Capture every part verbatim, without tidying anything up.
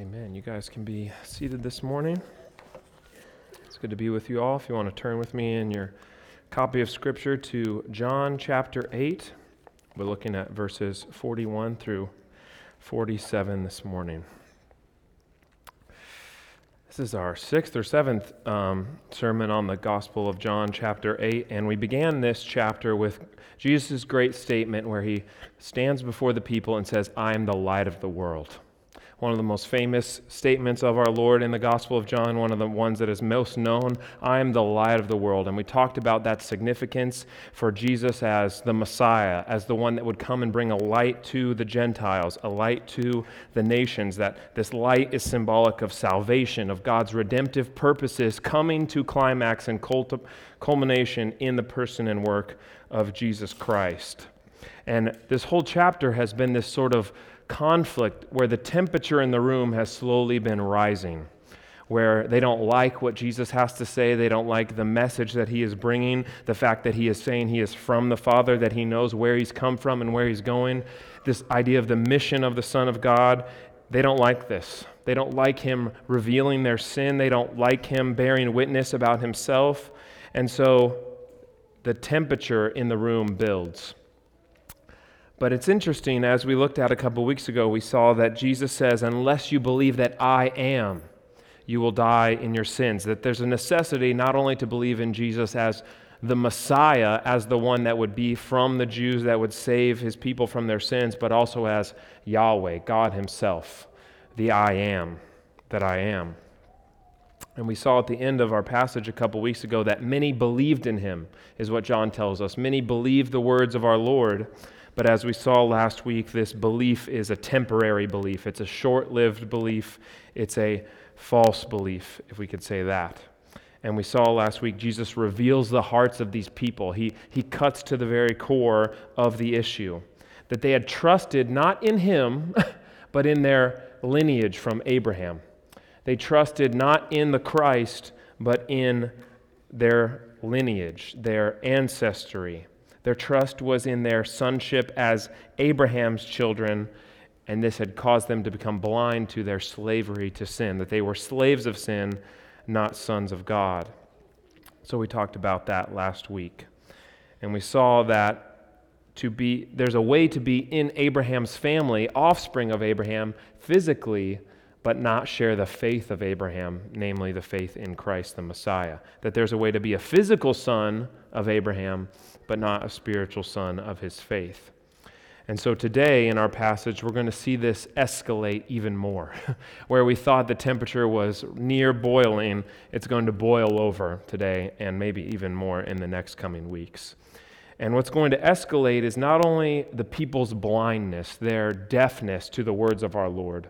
Amen. You guys can be seated this morning. It's good to be with you all. If you want to turn with me in your copy of Scripture to John chapter eight, we're looking at verses forty-one through forty-seven this morning. This is our sixth or seventh um, sermon on the Gospel of John chapter eight, and we began this chapter with Jesus' great statement where he stands before the people and says, "I am the light of the world." One of the most famous statements of our Lord in the Gospel of John, one of the ones that is most known, "I am the light of the world." And we talked about that significance for Jesus as the Messiah, as the one that would come and bring a light to the Gentiles, a light to the nations, that this light is symbolic of salvation, of God's redemptive purposes coming to climax and culmination in the person and work of Jesus Christ. And this whole chapter has been this sort of conflict where the temperature in the room has slowly been rising, where they don't like what Jesus has to say, they don't like the message that he is bringing, the fact that he is saying he is from the Father, that he knows where he's come from and where he's going, this idea of the mission of the Son of God. They don't like this. They don't like him revealing their sin. They don't like him bearing witness about himself. And so the temperature in the room builds. But it's interesting, as we looked at a couple weeks ago, we saw that Jesus says, unless you believe that I am, you will die in your sins. That there's a necessity not only to believe in Jesus as the Messiah, as the one that would be from the Jews that would save his people from their sins, but also as Yahweh, God himself, the I am, that I am. And we saw at the end of our passage a couple weeks ago that many believed in him, is what John tells us. Many believed the words of our Lord. But as we saw last week, this belief is a temporary belief. It's a short-lived belief. It's a false belief, if we could say that. And we saw last week, Jesus reveals the hearts of these people. He, he cuts to the very core of the issue, that they had trusted not in him, but in their lineage from Abraham. They trusted not in the Christ, but in their lineage, their ancestry. Their trust was in their sonship as Abraham's children, and this had caused them to become blind to their slavery to sin, that they were slaves of sin, not sons of God. So we talked about that last week. And we saw that to be there's a way to be in Abraham's family, offspring of Abraham, physically, but not share the faith of Abraham, namely the faith in Christ the Messiah. That there's a way to be a physical son of Abraham, but not a spiritual son of his faith. And so today in our passage, we're going to see this escalate even more. Where we thought the temperature was near boiling, it's going to boil over today and maybe even more in the next coming weeks. And what's going to escalate is not only the people's blindness, their deafness to the words of our Lord,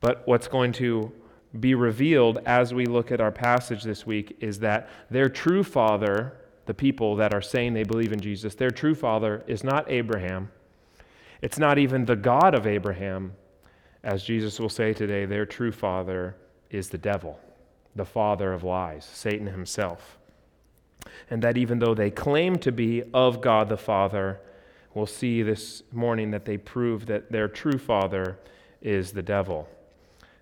but what's going to be revealed as we look at our passage this week is that their true father, the people that are saying they believe in Jesus, their true father is not Abraham. It's not even the God of Abraham. As Jesus will say today, their true father is the devil, the father of lies, Satan himself. And that even though they claim to be of God the Father, we'll see this morning that they prove that their true father is the devil,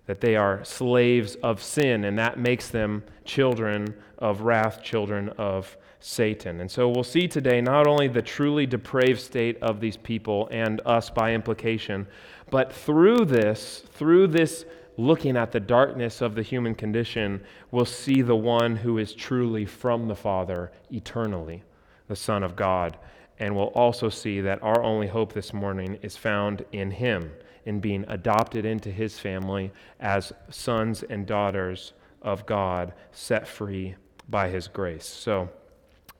that they are slaves of sin, and that makes them children of wrath, children of Satan. And so we'll see today not only the truly depraved state of these people and us by implication, but through this, through this looking at the darkness of the human condition, we'll see the one who is truly from the Father eternally, the Son of God. And we'll also see that our only hope this morning is found in him, in being adopted into his family as sons and daughters of God, set free by his grace. So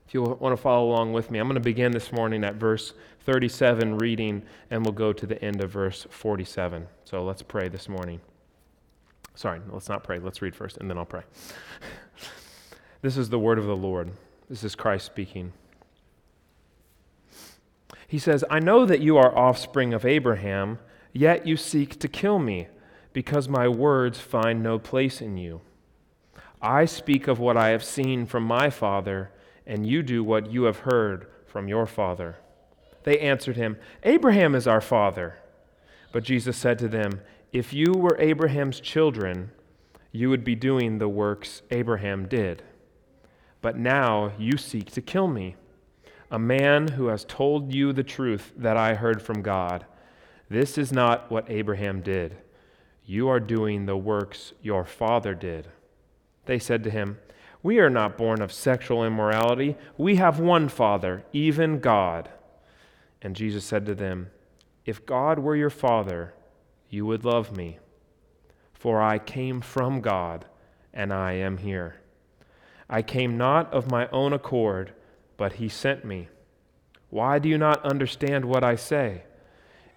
if you want to follow along with me, I'm going to begin this morning at verse thirty-seven reading, and we'll go to the end of verse forty-seven. So let's pray this morning. Sorry, let's not pray. Let's read first, and then I'll pray. This is the word of the Lord. This is Christ speaking. He says, "I know that you are offspring of Abraham, yet you seek to kill me, because my words find no place in you. I speak of what I have seen from my father, and you do what you have heard from your father." They answered him, "Abraham is our father." But Jesus said to them, if you were Abraham's children, you would be doing the works Abraham did. But now you seek to kill me, a man who has told you the truth that I heard from God. This is not what Abraham did. You are doing the works your father did." They said to him, "We are not born of sexual immorality. We have one Father, even God." And Jesus said to them, "If God were your Father, you would love me, for I came from God, and I am here. I came not of my own accord, but he sent me. Why do you not understand what I say?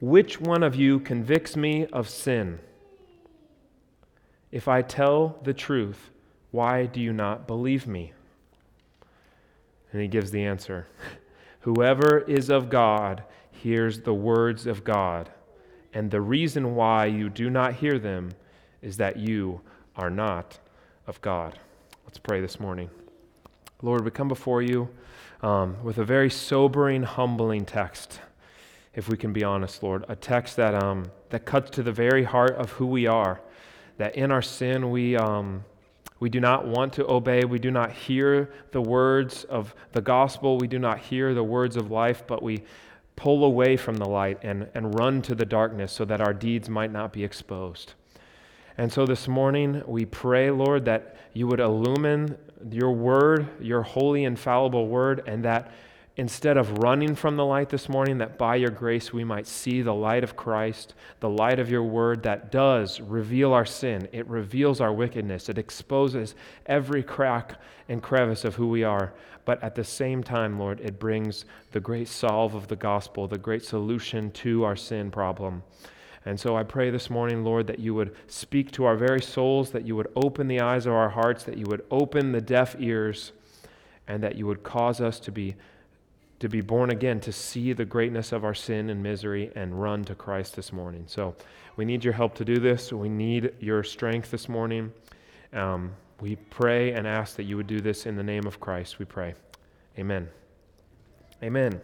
Which one of you convicts me of sin? If I tell the truth, why do you not believe me?" And he gives the answer. "Whoever is of God hears the words of God, and the reason why you do not hear them is that you are not of God." Let's pray this morning. Lord, we come before you um, with a very sobering, humbling text, if we can be honest, Lord. A text that um, that cuts to the very heart of who we are, that in our sin we... Um, We do not want to obey. We do not hear the words of the gospel. We do not hear the words of life, but we pull away from the light and, and run to the darkness so that our deeds might not be exposed. And so this morning we pray, Lord, that you would illumine your word, your holy, infallible word, and that instead of running from the light this morning, that by your grace we might see the light of Christ, the light of your word that does reveal our sin. It reveals our wickedness. It exposes every crack and crevice of who we are. But at the same time, Lord, it brings the great solve of the gospel, the great solution to our sin problem. And so I pray this morning, Lord, that you would speak to our very souls, that you would open the eyes of our hearts, that you would open the deaf ears, and that you would cause us to be to be born again, to see the greatness of our sin and misery and run to Christ this morning. So we need your help to do this. We need your strength this morning. Um, we pray and ask that you would do this in the name of Christ, we pray. Amen. Amen.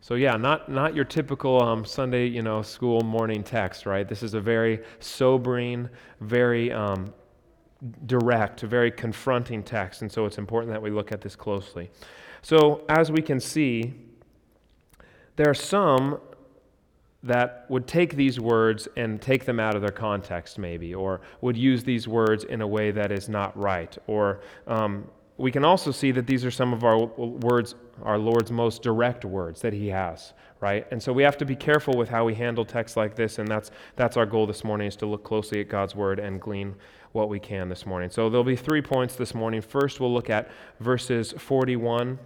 So yeah, not not your typical um, Sunday, you know, school morning text, right? This is a very sobering, very um, direct, very confronting text, and so it's important that we look at this closely. So, as we can see, there are some that would take these words and take them out of their context, maybe, or would use these words in a way that is not right. Or um, we can also see that these are some of our words, our Lord's most direct words that he has, right? And so we have to be careful with how we handle texts like this, and that's that's our goal this morning, is to look closely at God's word and glean what we can this morning. So there'll be three points this morning. First, we'll look at verses forty-one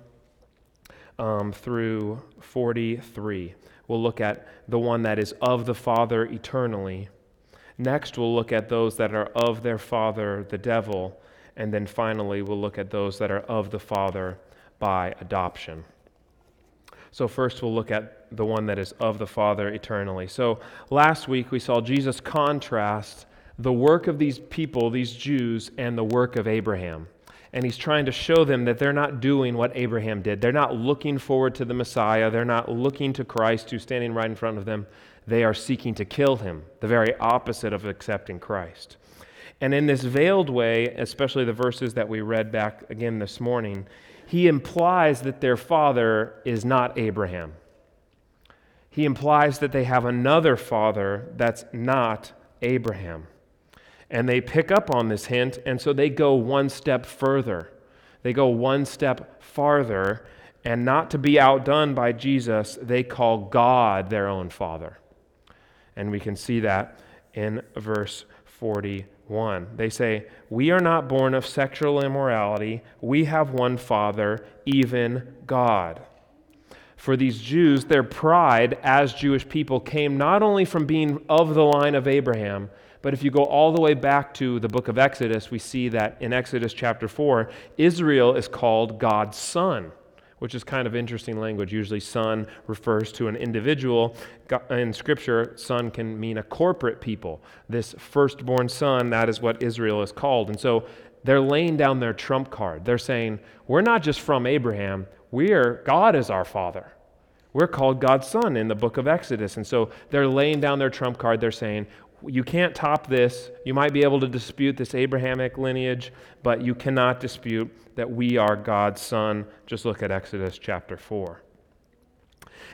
um, through forty-three. We'll look at the one that is of the Father eternally. Next, we'll look at those that are of their father, the devil. And then finally, we'll look at those that are of the Father by adoption. So first, we'll look at the one that is of the Father eternally. So last week, we saw Jesus contrast the work of these people, these Jews, and the work of Abraham. And he's trying to show them that they're not doing what Abraham did. They're not looking forward to the Messiah. They're not looking to Christ, who's standing right in front of them. They are seeking to kill him, the very opposite of accepting Christ. And in this veiled way, especially the verses that we read back again this morning, he implies that their father is not Abraham. He implies that they have another father that's not Abraham. And they pick up on this hint, and so they go one step further. They go one step farther, and not to be outdone by Jesus, they call God their own Father. And we can see that in verse forty-one. They say, "We are not born of sexual immorality. We have one Father, even God." For these Jews, their pride as Jewish people came not only from being of the line of Abraham, But if you go all the way back to the book of Exodus, we see that in Exodus chapter four, Israel is called God's son, which is kind of interesting language. Usually son refers to an individual. In Scripture, son can mean a corporate people. This firstborn son, that is what Israel is called. And so they're laying down their trump card. They're saying, we're not just from Abraham, we are, God is our father. We're called God's son in the book of Exodus. And so they're laying down their trump card. They're saying, you can't top this. You might be able to dispute this Abrahamic lineage, but you cannot dispute that we are God's son. Just look at Exodus chapter four.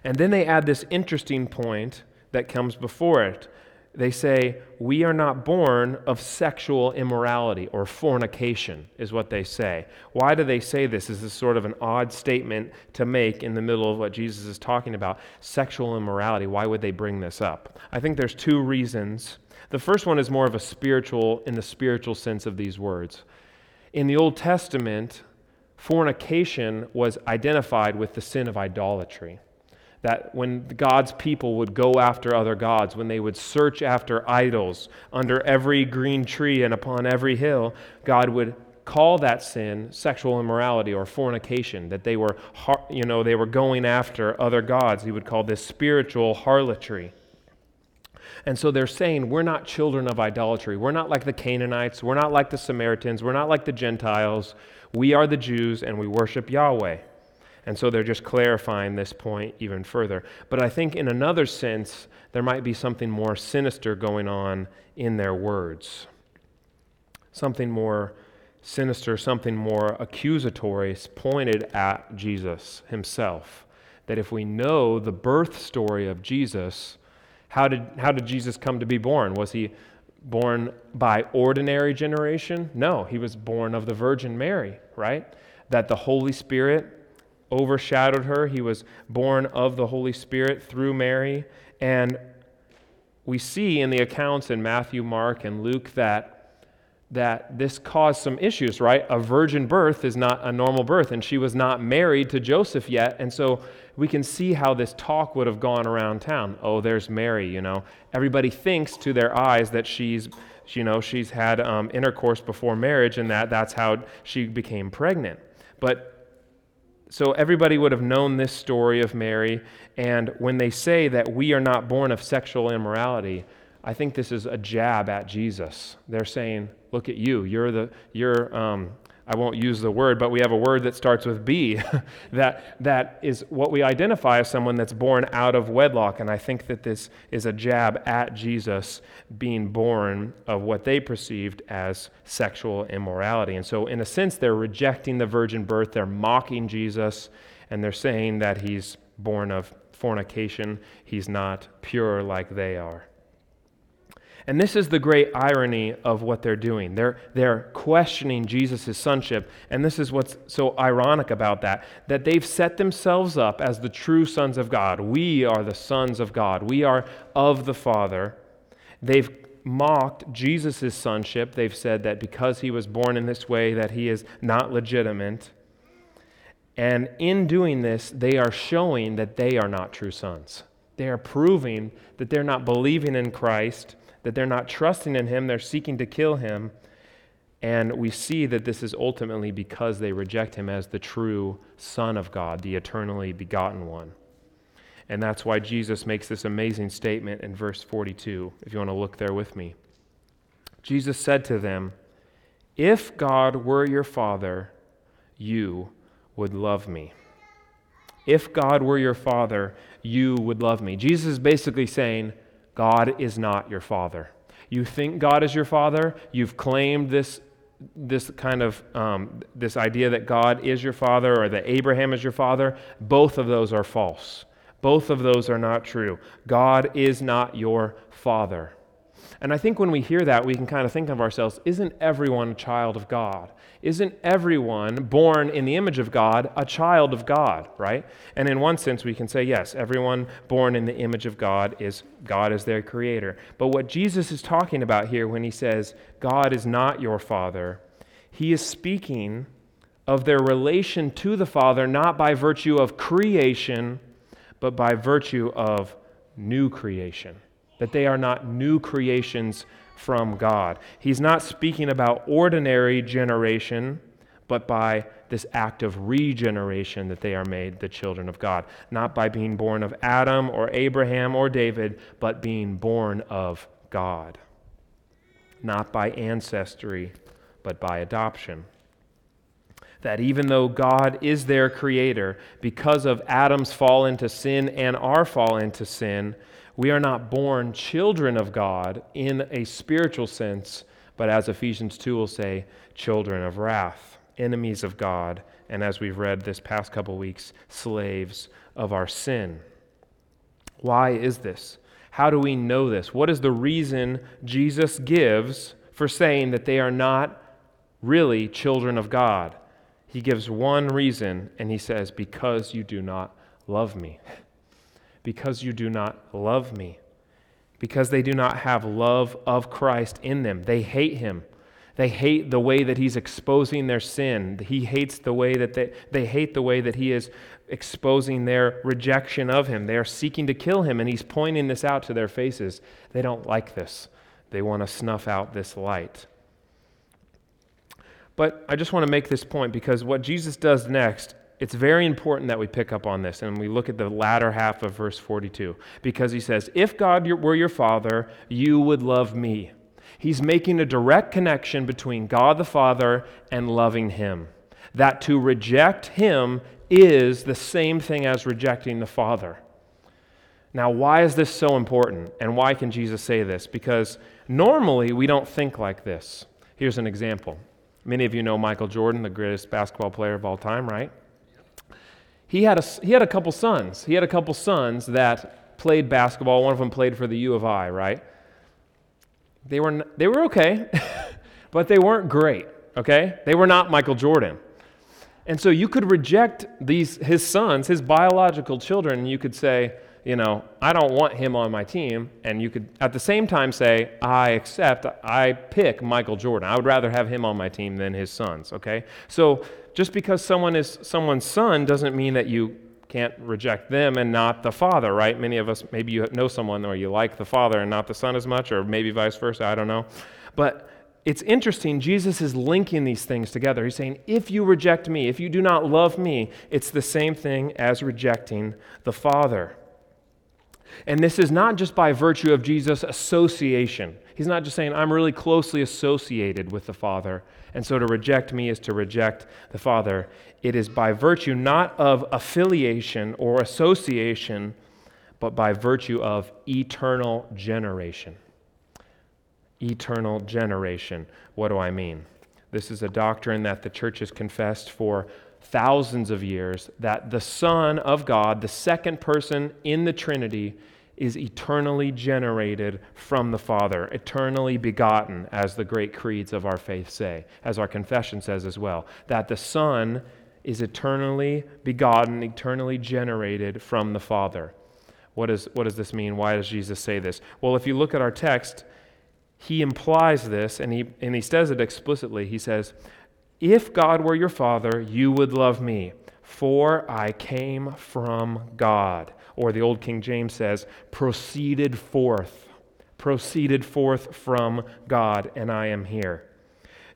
And then they add this interesting point that comes before it. They say, we are not born of sexual immorality, or fornication is what they say. Why do they say this? This is sort of an odd statement to make in the middle of what Jesus is talking about. Sexual immorality, why would they bring this up? I think there's two reasons. The first one is more of a spiritual, in the spiritual sense of these words. In the Old Testament, fornication was identified with the sin of idolatry. That when God's people would go after other gods, when they would search after idols under every green tree and upon every hill, God would call that sin sexual immorality or fornication, that they were, you know, they were going after other gods. He would call this spiritual harlotry. And so they're saying, we're not children of idolatry. We're not like the Canaanites. We're not like the Samaritans. We're not like the Gentiles. We are the Jews, and we worship Yahweh. And so they're just clarifying this point even further. But I think in another sense, there might be something more sinister going on in their words. Something more sinister, something more accusatory pointed at Jesus himself. That if we know the birth story of Jesus, how did, how did Jesus come to be born? Was he born by ordinary generation? No, he was born of the Virgin Mary, right? That the Holy Spirit overshadowed her. He was born of the Holy Spirit through Mary. And we see in the accounts in Matthew, Mark, and Luke that that this caused some issues, right? A virgin birth is not a normal birth, and she was not married to Joseph yet. And so we can see how this talk would have gone around town. Oh, there's Mary, you know. Everybody thinks to their eyes that she's, you know, she's had um, intercourse before marriage, and that that's how she became pregnant. But so everybody would have known this story of Mary, and when they say that we are not born of sexual immorality, I think this is a jab at Jesus. They're saying, look at you, you're the, you're, um, I won't use the word, but we have a word that starts with B, that that is what we identify as someone that's born out of wedlock, and I think that this is a jab at Jesus being born of what they perceived as sexual immorality. And so in a sense, they're rejecting the virgin birth, they're mocking Jesus, and they're saying that he's born of fornication, he's not pure like they are. And this is the great irony of what they're doing. They're, they're questioning Jesus' sonship, and this is what's so ironic about that, that they've set themselves up as the true sons of God. We are the sons of God. We are of the Father. They've mocked Jesus' sonship. They've said that because he was born in this way, that he is not legitimate. And in doing this, they are showing that they are not true sons. They are proving that they're not believing in Christ, that they're not trusting in him, they're seeking to kill him. And we see that this is ultimately because they reject him as the true Son of God, the eternally begotten one. And that's why Jesus makes this amazing statement in verse forty-two, if you want to look there with me. Jesus said to them, "If God were your Father, you would love me." If God were your Father, you would love me. Jesus is basically saying, God is not your father. You think God is your father. You've claimed this this kind of um, this idea that God is your father or that Abraham is your father. Both of those are false. Both of those are not true. God is not your father. And I think when we hear that, we can kind of think of ourselves, isn't everyone a child of God? Isn't everyone born in the image of God a child of God, right? And in one sense, we can say, yes, everyone born in the image of God is God is their creator. But what Jesus is talking about here when he says, God is not your father, he is speaking of their relation to the Father, not by virtue of creation, but by virtue of new creation. That they are not new creations from God. He's not speaking about ordinary generation, but by this act of regeneration that they are made the children of God. Not by being born of Adam or Abraham or David, but being born of God. Not by ancestry, but by adoption. That even though God is their creator, because of Adam's fall into sin and our fall into sin, we are not born children of God in a spiritual sense, but as Ephesians two will say, children of wrath, enemies of God, and as we've read this past couple weeks, slaves of our sin. Why is this? How do we know this? What is the reason Jesus gives for saying that they are not really children of God? He gives one reason, and he says, because you do not love me. Because you do not love me. Because they do not have love of Christ in them. They hate him. They hate the way that he's exposing their sin. He hates the way that they, they hate the way that he is exposing their rejection of him. They are seeking to kill him, and he's pointing this out to their faces. They don't like this. They want to snuff out this light. But I just want to make this point, because what Jesus does next, it's very important that we pick up on this, and we look at the latter half of verse forty-two, because he says, if God were your Father, you would love me. He's making a direct connection between God the Father and loving him. That to reject him is the same thing as rejecting the Father. Now, why is this so important, and why can Jesus say this? Because normally we don't think like this. Here's an example. Many of you know Michael Jordan, the greatest basketball player of all time, right? He had a, he had a couple sons. He had a couple sons that played basketball. One of them played for the U of I, right? They were, they were okay, but they weren't great, okay? They were not Michael Jordan. And so you could reject these his sons, his biological children, and you could say, you know, I don't want him on my team. And you could at the same time say, I accept, I pick Michael Jordan. I would rather have him on my team than his sons, okay? So just because someone is someone's son doesn't mean that you can't reject them and not the father, right? Many of us, maybe you know someone or you like the father and not the son as much, or maybe vice versa, I don't know. But it's interesting, Jesus is linking these things together. He's saying, if you reject me, if you do not love me, it's the same thing as rejecting the father. And this is not just by virtue of Jesus' association. He's not just saying, I'm really closely associated with the Father, and so to reject me is to reject the Father. It is by virtue not of affiliation or association, but by virtue of eternal generation. Eternal generation. What do I mean? This is a doctrine that the church has confessed for thousands of years, that the Son of God, the second person in the Trinity, is eternally generated from the Father, eternally begotten, as the great creeds of our faith say, as our confession says as well, that the Son is eternally begotten, eternally generated from the Father. What is, what does this mean? Why does Jesus say this? Well, if you look at our text, he implies this, and he, and he says it explicitly. He says, if God were your Father, you would love me, for I came from God. Or the old King James says, proceeded forth, proceeded forth from God, and I am here.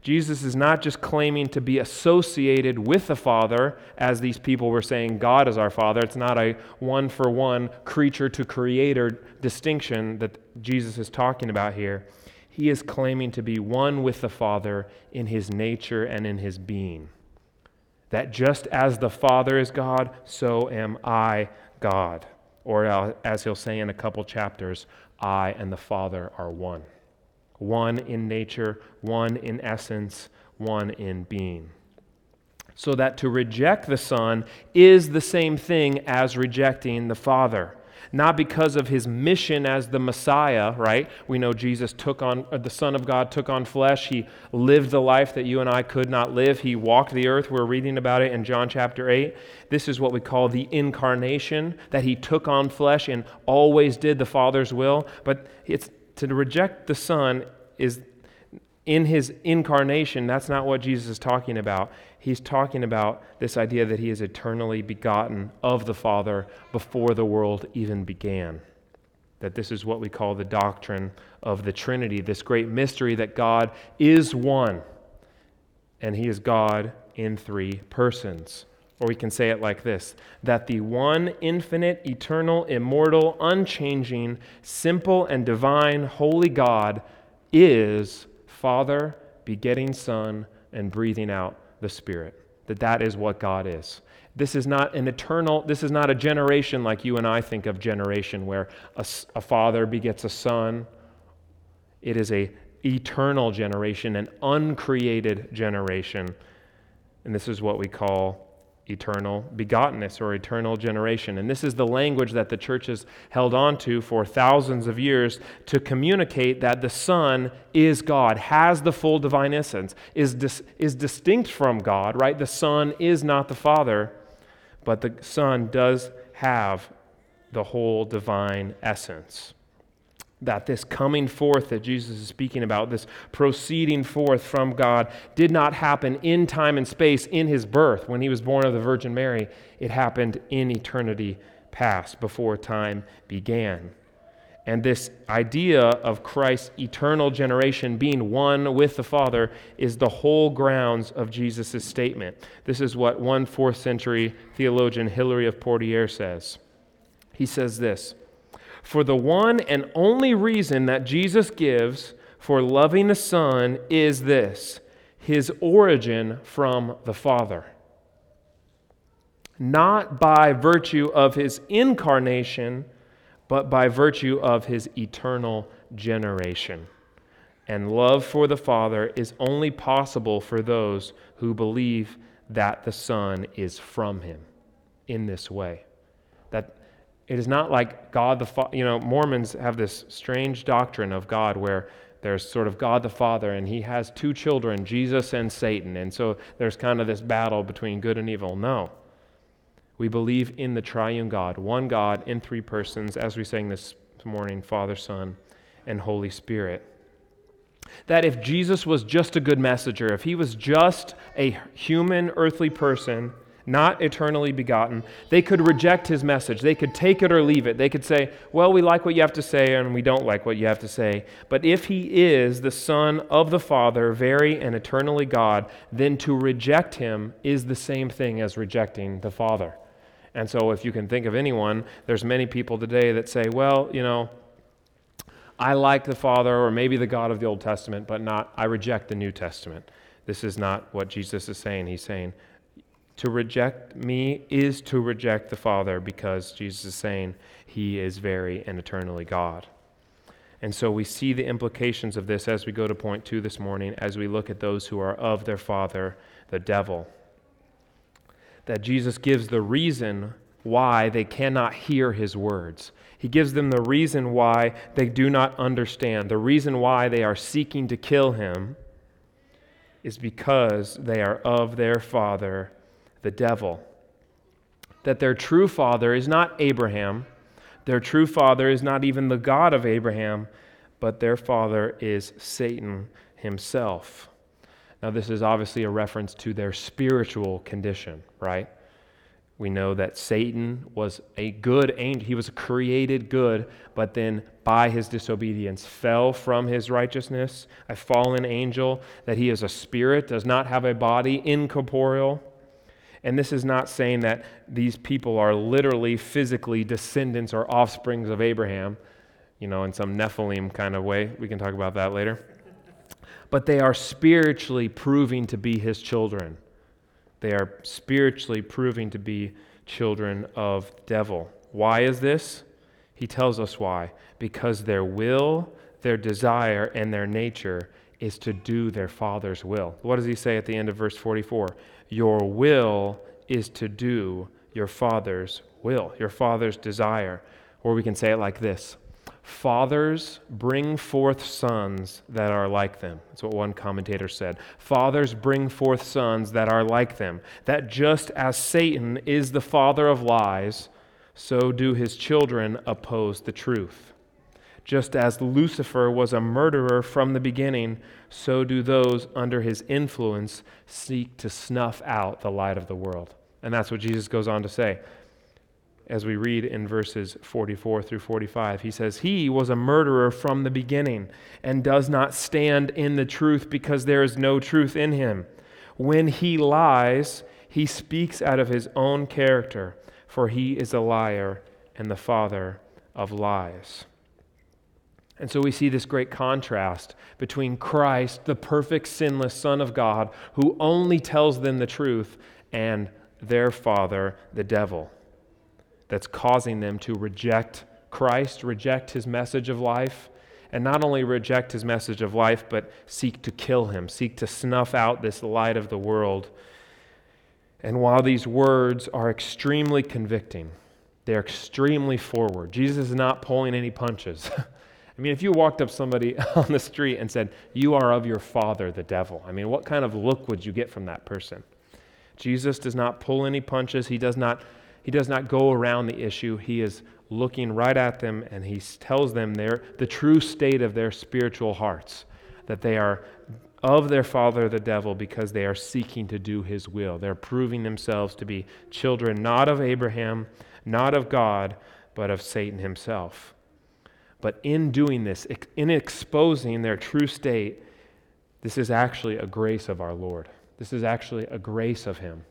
Jesus is not just claiming to be associated with the Father, as these people were saying God is our Father. It's not a one-for-one creature-to-creator distinction that Jesus is talking about here. He is claiming to be one with the Father in his nature and in his being. That just as the Father is God, so am I God. Or as he'll say in a couple chapters, I and the Father are one. One in nature, one in essence, one in being. So that to reject the Son is the same thing as rejecting the Father. Not because of his mission as the Messiah, right? We know Jesus took on, the Son of God took on flesh. He lived the life that you and I could not live. He walked the earth. We're reading about it in John chapter eight. This is what we call the incarnation, that he took on flesh and always did the Father's will. But it's to reject the Son is in his incarnation. That's not what Jesus is talking about. He's talking about this idea that he is eternally begotten of the Father before the world even began. that this is what we call the doctrine of the Trinity, this great mystery that God is one, and He is God in three persons. Or we can say it like this, that the one infinite, eternal, immortal, unchanging, simple, and divine, holy God is Father, begetting Son, and breathing out the Spirit. That that is what God is. This is not an eternal, this is not a generation like you and I think of generation where a, a father begets a son. It is an eternal generation, an uncreated generation. And this is what we call eternal begottenness or eternal generation. And this is the language that the church has held on to for thousands of years to communicate that the Son is God, has the full divine essence, is dis- is distinct from God, right? The Son is not the Father, but the Son does have the whole divine essence. That this coming forth that Jesus is speaking about, this proceeding forth from God, did not happen in time and space in His birth when He was born of the Virgin Mary. It happened in eternity past, before time began. And this idea of Christ's eternal generation being one with the Father is the whole grounds of Jesus' statement. This is what one fourth century theologian Hilary of Poitiers says. He says this, "For the one and only reason that Jesus gives for loving the Son is this, His origin from the Father. Not by virtue of His incarnation, but by virtue of His eternal generation. And love for the Father is only possible for those who believe that the Son is from Him in this way." That it is not like God the Father. You know, Mormons have this strange doctrine of God where there's sort of God the Father and He has two children, Jesus and Satan. And so there's kind of this battle between good and evil. No. We believe in the triune God, one God in three persons, as we sang this morning, Father, Son, and Holy Spirit. That if Jesus was just a good messenger, if He was just a human earthly person, not eternally begotten, they could reject His message. They could take it or leave it. They could say, well, we like what you have to say and we don't like what you have to say. But if He is the Son of the Father, very and eternally God, then to reject Him is the same thing as rejecting the Father. And so if you can think of anyone, there's many people today that say, well, you know, I like the Father or maybe the God of the Old Testament, but not, I reject the New Testament. This is not what Jesus is saying. He's saying, to reject me is to reject the Father, because Jesus is saying He is very and eternally God. And so we see the implications of this as we go to point two this morning, as we look at those who are of their father, the devil. That Jesus gives the reason why they cannot hear His words. He gives them the reason why they do not understand, the reason why they are seeking to kill Him is because they are of their father, the devil. That their true father is not Abraham. Their true father is not even the God of Abraham, but their father is Satan himself. Now, this is obviously a reference to their spiritual condition, right? We know that Satan was a good angel. He was created good, but then by his disobedience fell from his righteousness, a fallen angel, that he is a spirit, does not have a body, incorporeal. And this is not saying that these people are literally, physically descendants or offsprings of Abraham, you know, in some Nephilim kind of way. We can talk about that later. But they are spiritually proving to be his children. They are spiritually proving to be children of the devil. Why is this? He tells us why. Because their will, their desire, and their nature is to do their Father's will. What does he say at the end of verse forty-four? Your will is to do your Father's will, your Father's desire. Or we can say it like this. Fathers bring forth sons that are like them. That's what one commentator said. Fathers bring forth sons that are like them. That just as Satan is the father of lies, so do his children oppose the truth. Just as Lucifer was a murderer from the beginning, so do those under his influence seek to snuff out the light of the world. And that's what Jesus goes on to say. as we read in verses forty-four through forty-five. He says, "He was a murderer from the beginning and does not stand in the truth because there is no truth in him. When he lies, he speaks out of his own character, for he is a liar and the father of lies." And so we see this great contrast between Christ, the perfect, sinless Son of God, who only tells them the truth, and their father, the devil, that's causing them to reject Christ, reject his message of life, and not only reject his message of life, but seek to kill him, seek to snuff out this light of the world. And while these words are extremely convicting, they're extremely forward. Jesus is not pulling any punches. I mean, if you walked up somebody on the street and said, "You are of your father, the devil," I mean, what kind of look would you get from that person? Jesus does not pull any punches. He does not, he does not go around the issue. He is looking right at them, and he tells them their, the true state of their spiritual hearts, that they are of their father, the devil, because they are seeking to do his will. They're proving themselves to be children not of Abraham, not of God, but of Satan himself. But in doing this, in exposing their true state, this is actually a grace of our Lord. This is actually a grace of him.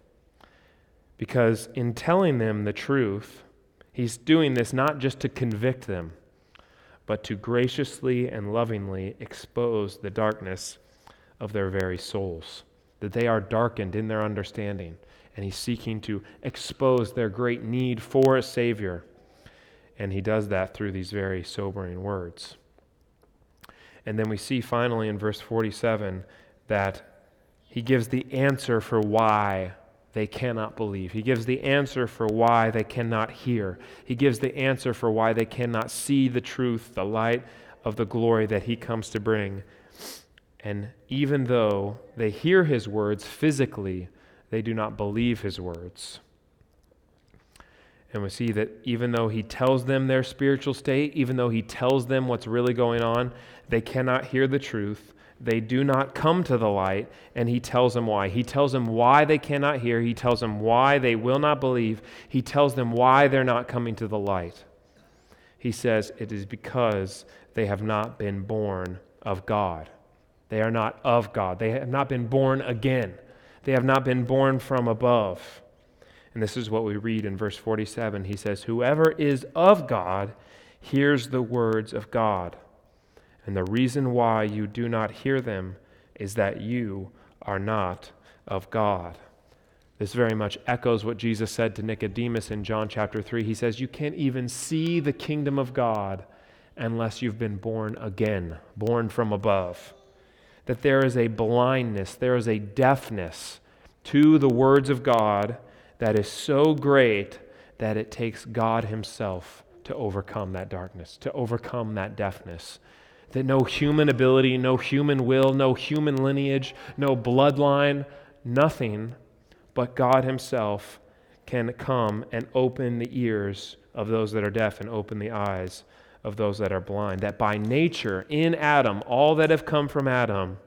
Because in telling them the truth, he's doing this not just to convict them, but to graciously and lovingly expose the darkness of their very souls, that they are darkened in their understanding, and he's seeking to expose their great need for a Savior. And he does that through these very sobering words. And then we see finally in verse forty-seven that he gives the answer for why they cannot believe. He gives the answer for why they cannot hear. He gives the answer for why they cannot see the truth, the light of the glory that he comes to bring. And even though they hear his words physically, they do not believe his words. And we see that even though he tells them their spiritual state, even though he tells them what's really going on, they cannot hear the truth. They do not come to the light, and he tells them why. He tells them why they cannot hear. He tells them why they will not believe. He tells them why they're not coming to the light. He says it is because they have not been born of God. They are not of God. They have not been born again. They have not been born from above. And this is what we read in verse forty-seven. He says, "Whoever is of God hears the words of God. And the reason why you do not hear them is that you are not of God." This very much echoes what Jesus said to Nicodemus in John chapter three. He says, "You can't even see the kingdom of God unless you've been born again, born from above." That there is a blindness, there is a deafness to the words of God that is so great that it takes God himself to overcome that darkness, to overcome that deafness. That no human ability, no human will, no human lineage, no bloodline, nothing but God himself can come and open the ears of those that are deaf and open the eyes of those that are blind. That by nature, in Adam, all that have come from Adam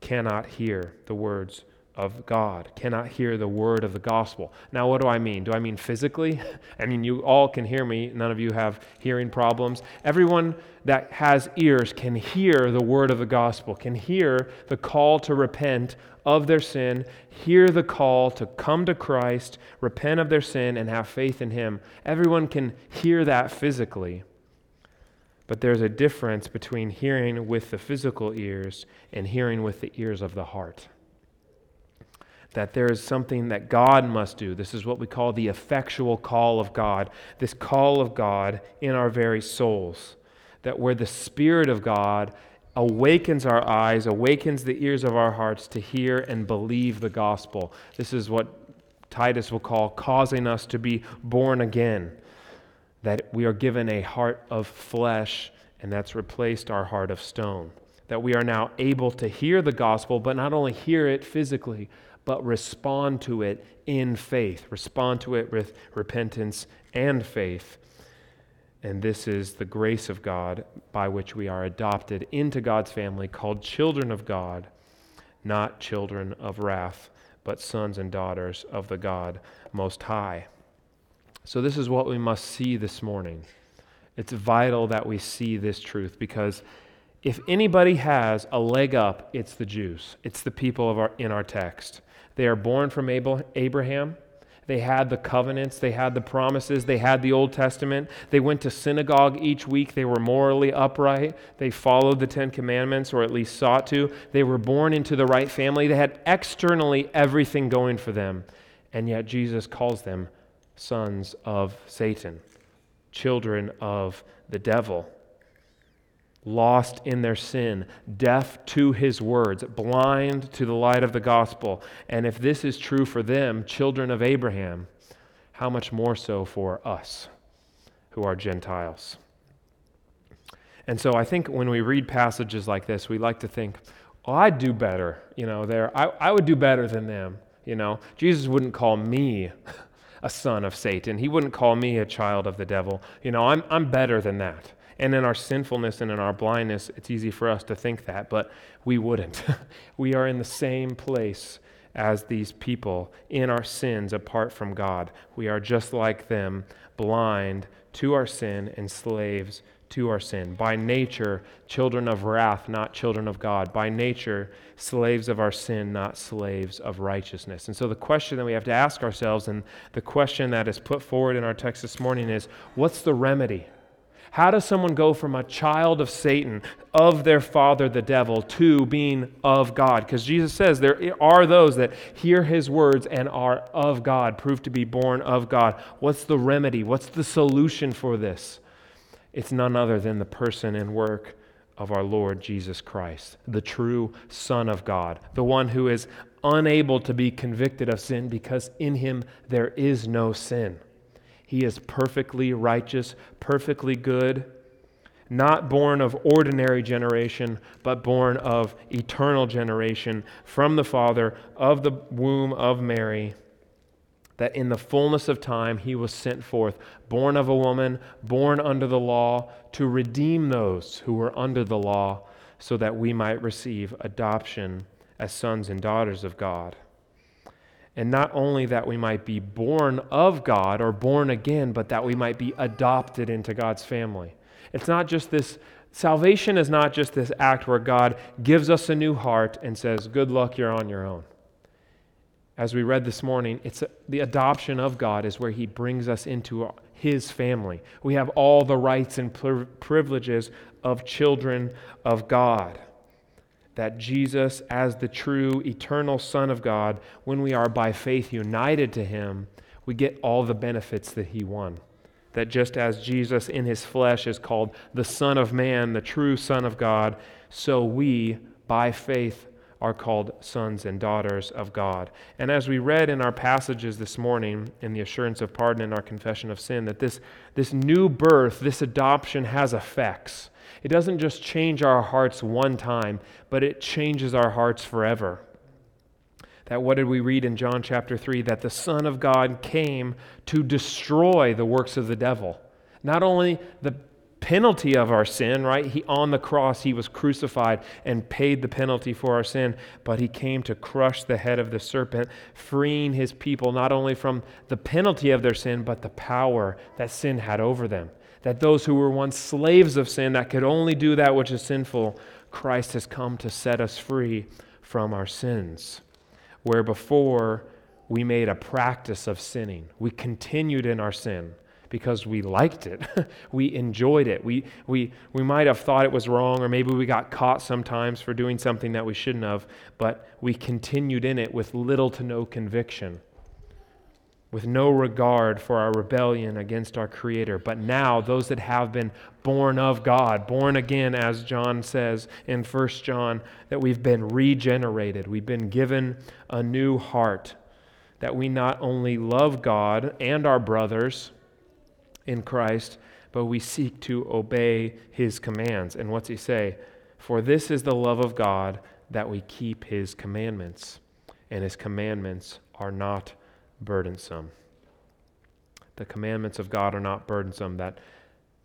cannot hear the words of God, cannot hear the word of the gospel. Now, what do I mean? Do I mean physically? I mean, you all can hear me. None of you have hearing problems. Everyone that has ears can hear the word of the gospel, can hear the call to repent of their sin, hear the call to come to Christ, repent of their sin, and have faith in him. Everyone can hear that physically. But there's a difference between hearing with the physical ears and hearing with the ears of the heart. That there is something that God must do. This is what we call the effectual call of God, this call of God in our very souls, that where the Spirit of God awakens our eyes, awakens the ears of our hearts to hear and believe the gospel. This is what Titus will call causing us to be born again, that we are given a heart of flesh, and that's replaced our heart of stone, that we are now able to hear the gospel, but not only hear it physically, but respond to it in faith. Respond to it with repentance and faith. And this is the grace of God by which we are adopted into God's family, called children of God, not children of wrath, but sons and daughters of the God Most High. So this is what we must see this morning. It's vital that we see this truth, because if anybody has a leg up, it's the Jews. It's the people of our, in our text. They are born from Abraham. They had the covenants. They had the promises. They had the Old Testament. They went to synagogue each week. They were morally upright. They followed the Ten Commandments, or at least sought to. They were born into the right family. They had externally everything going for them. And yet Jesus calls them sons of Satan, children of the devil, lost in their sin, deaf to his words, blind to the light of the gospel. And if this is true for them, children of Abraham, how much more so for us who are Gentiles? And so I think when we read passages like this, we like to think, oh, I'd do better, you know, there. I, I would do better than them, you know. Jesus wouldn't call me a son of Satan. He wouldn't call me a child of the devil. You know, I'm I'm better than that. And in our sinfulness and in our blindness, it's easy for us to think that, but we wouldn't. We are in the same place as these people in our sins apart from God. We are just like them, blind to our sin and slaves to our sin. By nature, children of wrath, not children of God. By nature, slaves of our sin, not slaves of righteousness. And so the question that we have to ask ourselves, and the question that is put forward in our text this morning, is, what's the remedy? How does someone go from a child of Satan, of their father the devil, to being of God? Because Jesus says there are those that hear his words and are of God, prove to be born of God. What's the remedy? What's the solution for this? It's none other than the person and work of our Lord Jesus Christ, the true Son of God, the one who is unable to be convicted of sin because in him there is no sin. He is perfectly righteous, perfectly good, not born of ordinary generation, but born of eternal generation from the Father, of the womb of Mary, that in the fullness of time he was sent forth, born of a woman, born under the law, to redeem those who were under the law, so that we might receive adoption as sons and daughters of God. And not only that we might be born of God or born again, but that we might be adopted into God's family. It's not just this, salvation is not just this act where God gives us a new heart and says, good luck, you're on your own. As we read this morning, it's a, the adoption of God is where he brings us into his family. We have all the rights and privileges of children of God. That Jesus, as the true eternal Son of God, when we are by faith united to him, we get all the benefits that he won. That just as Jesus in his flesh is called the Son of Man, the true Son of God, so we, by faith, are called sons and daughters of God. And as we read in our passages this morning, in the assurance of pardon and our confession of sin, that this, this new birth, this adoption has effects. It doesn't just change our hearts one time, but it changes our hearts forever. That what did we read in John chapter three? That the Son of God came to destroy the works of the devil. Not only the penalty of our sin, right? He, on the cross, he was crucified and paid the penalty for our sin, but he came to crush the head of the serpent, freeing his people not only from the penalty of their sin, but the power that sin had over them. That those who were once slaves of sin, that could only do that which is sinful, Christ has come to set us free from our sins. Where before we made a practice of sinning, we continued in our sin because we liked it, we enjoyed it. We we we might have thought it was wrong, or maybe we got caught sometimes for doing something that we shouldn't have, but we continued in it with little to no conviction, with no regard for our rebellion against our Creator. But now those that have been born of God, born again, as John says in First John, that we've been regenerated, we've been given a new heart, that we not only love God and our brothers in Christ, but we seek to obey his commands. And what's he say? For this is the love of God, that we keep his commandments, and his commandments are not burdensome. The commandments of God are not burdensome, that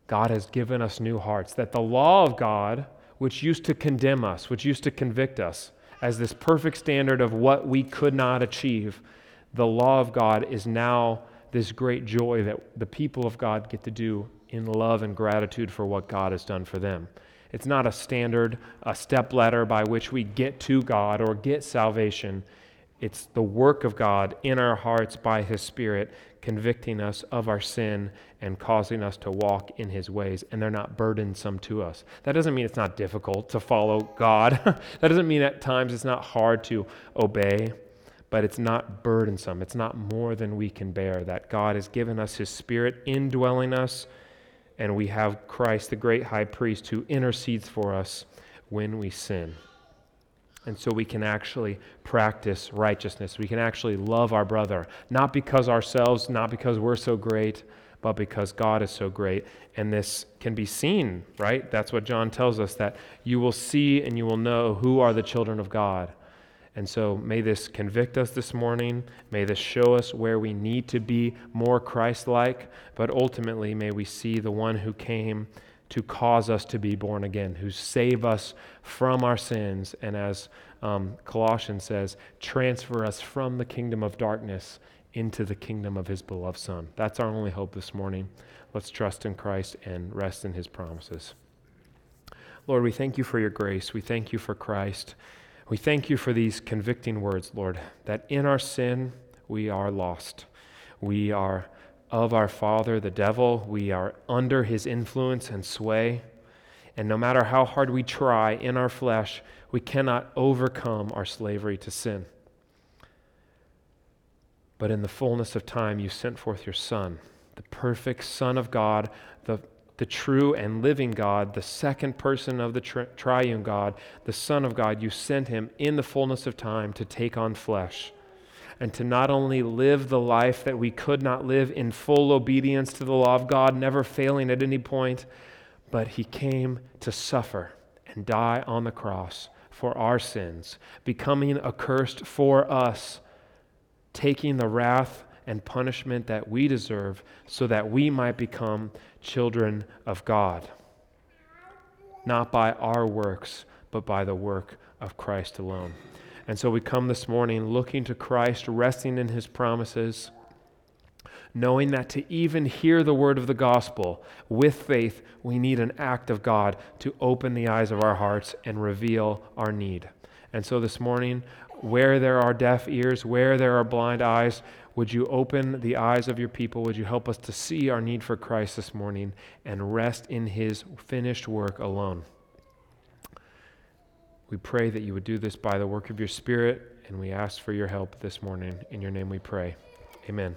God has given us new hearts, that the law of God, which used to condemn us, which used to convict us as this perfect standard of what we could not achieve, the law of God is now this great joy that the people of God get to do in love and gratitude for what God has done for them. It's not a standard, a step ladder by which we get to God or get salvation. It's the work of God in our hearts by His Spirit, convicting us of our sin and causing us to walk in His ways, and they're not burdensome to us. That doesn't mean it's not difficult to follow God. That doesn't mean at times it's not hard to obey, but it's not burdensome. It's not more than we can bear, that God has given us His Spirit indwelling us, and we have Christ, the great high priest, who intercedes for us when we sin. And so we can actually practice righteousness. We can actually love our brother, not because ourselves, not because we're so great, but because God is so great. And this can be seen, right? That's what John tells us, that you will see and you will know who are the children of God. And so may this convict us this morning. May this show us where we need to be more Christ-like. But ultimately, may we see the one who came to cause us to be born again, who save us from our sins, and as um, Colossians says, transfer us from the kingdom of darkness into the kingdom of His beloved Son. That's our only hope this morning. Let's trust in Christ and rest in His promises. Lord, we thank You for Your grace. We thank You for Christ. We thank You for these convicting words, Lord, that in our sin we are lost. We are of our father, the devil. We are under his influence and sway. And no matter how hard we try in our flesh, we cannot overcome our slavery to sin. But in the fullness of time, You sent forth Your Son, the perfect Son of God, the, the true and living God, the second person of the tri- triune God, the Son of God. You sent Him in the fullness of time to take on flesh, and to not only live the life that we could not live in full obedience to the law of God, never failing at any point, but He came to suffer and die on the cross for our sins, becoming accursed for us, taking the wrath and punishment that we deserve so that we might become children of God, not by our works, but by the work of Christ alone. And so we come this morning looking to Christ, resting in His promises, knowing that to even hear the word of the gospel with faith, we need an act of God to open the eyes of our hearts and reveal our need. And so this morning, where there are deaf ears, where there are blind eyes, would You open the eyes of Your people? Would You help us to see our need for Christ this morning and rest in His finished work alone? We pray that You would do this by the work of Your Spirit, and we ask for Your help this morning. In Your name we pray. Amen.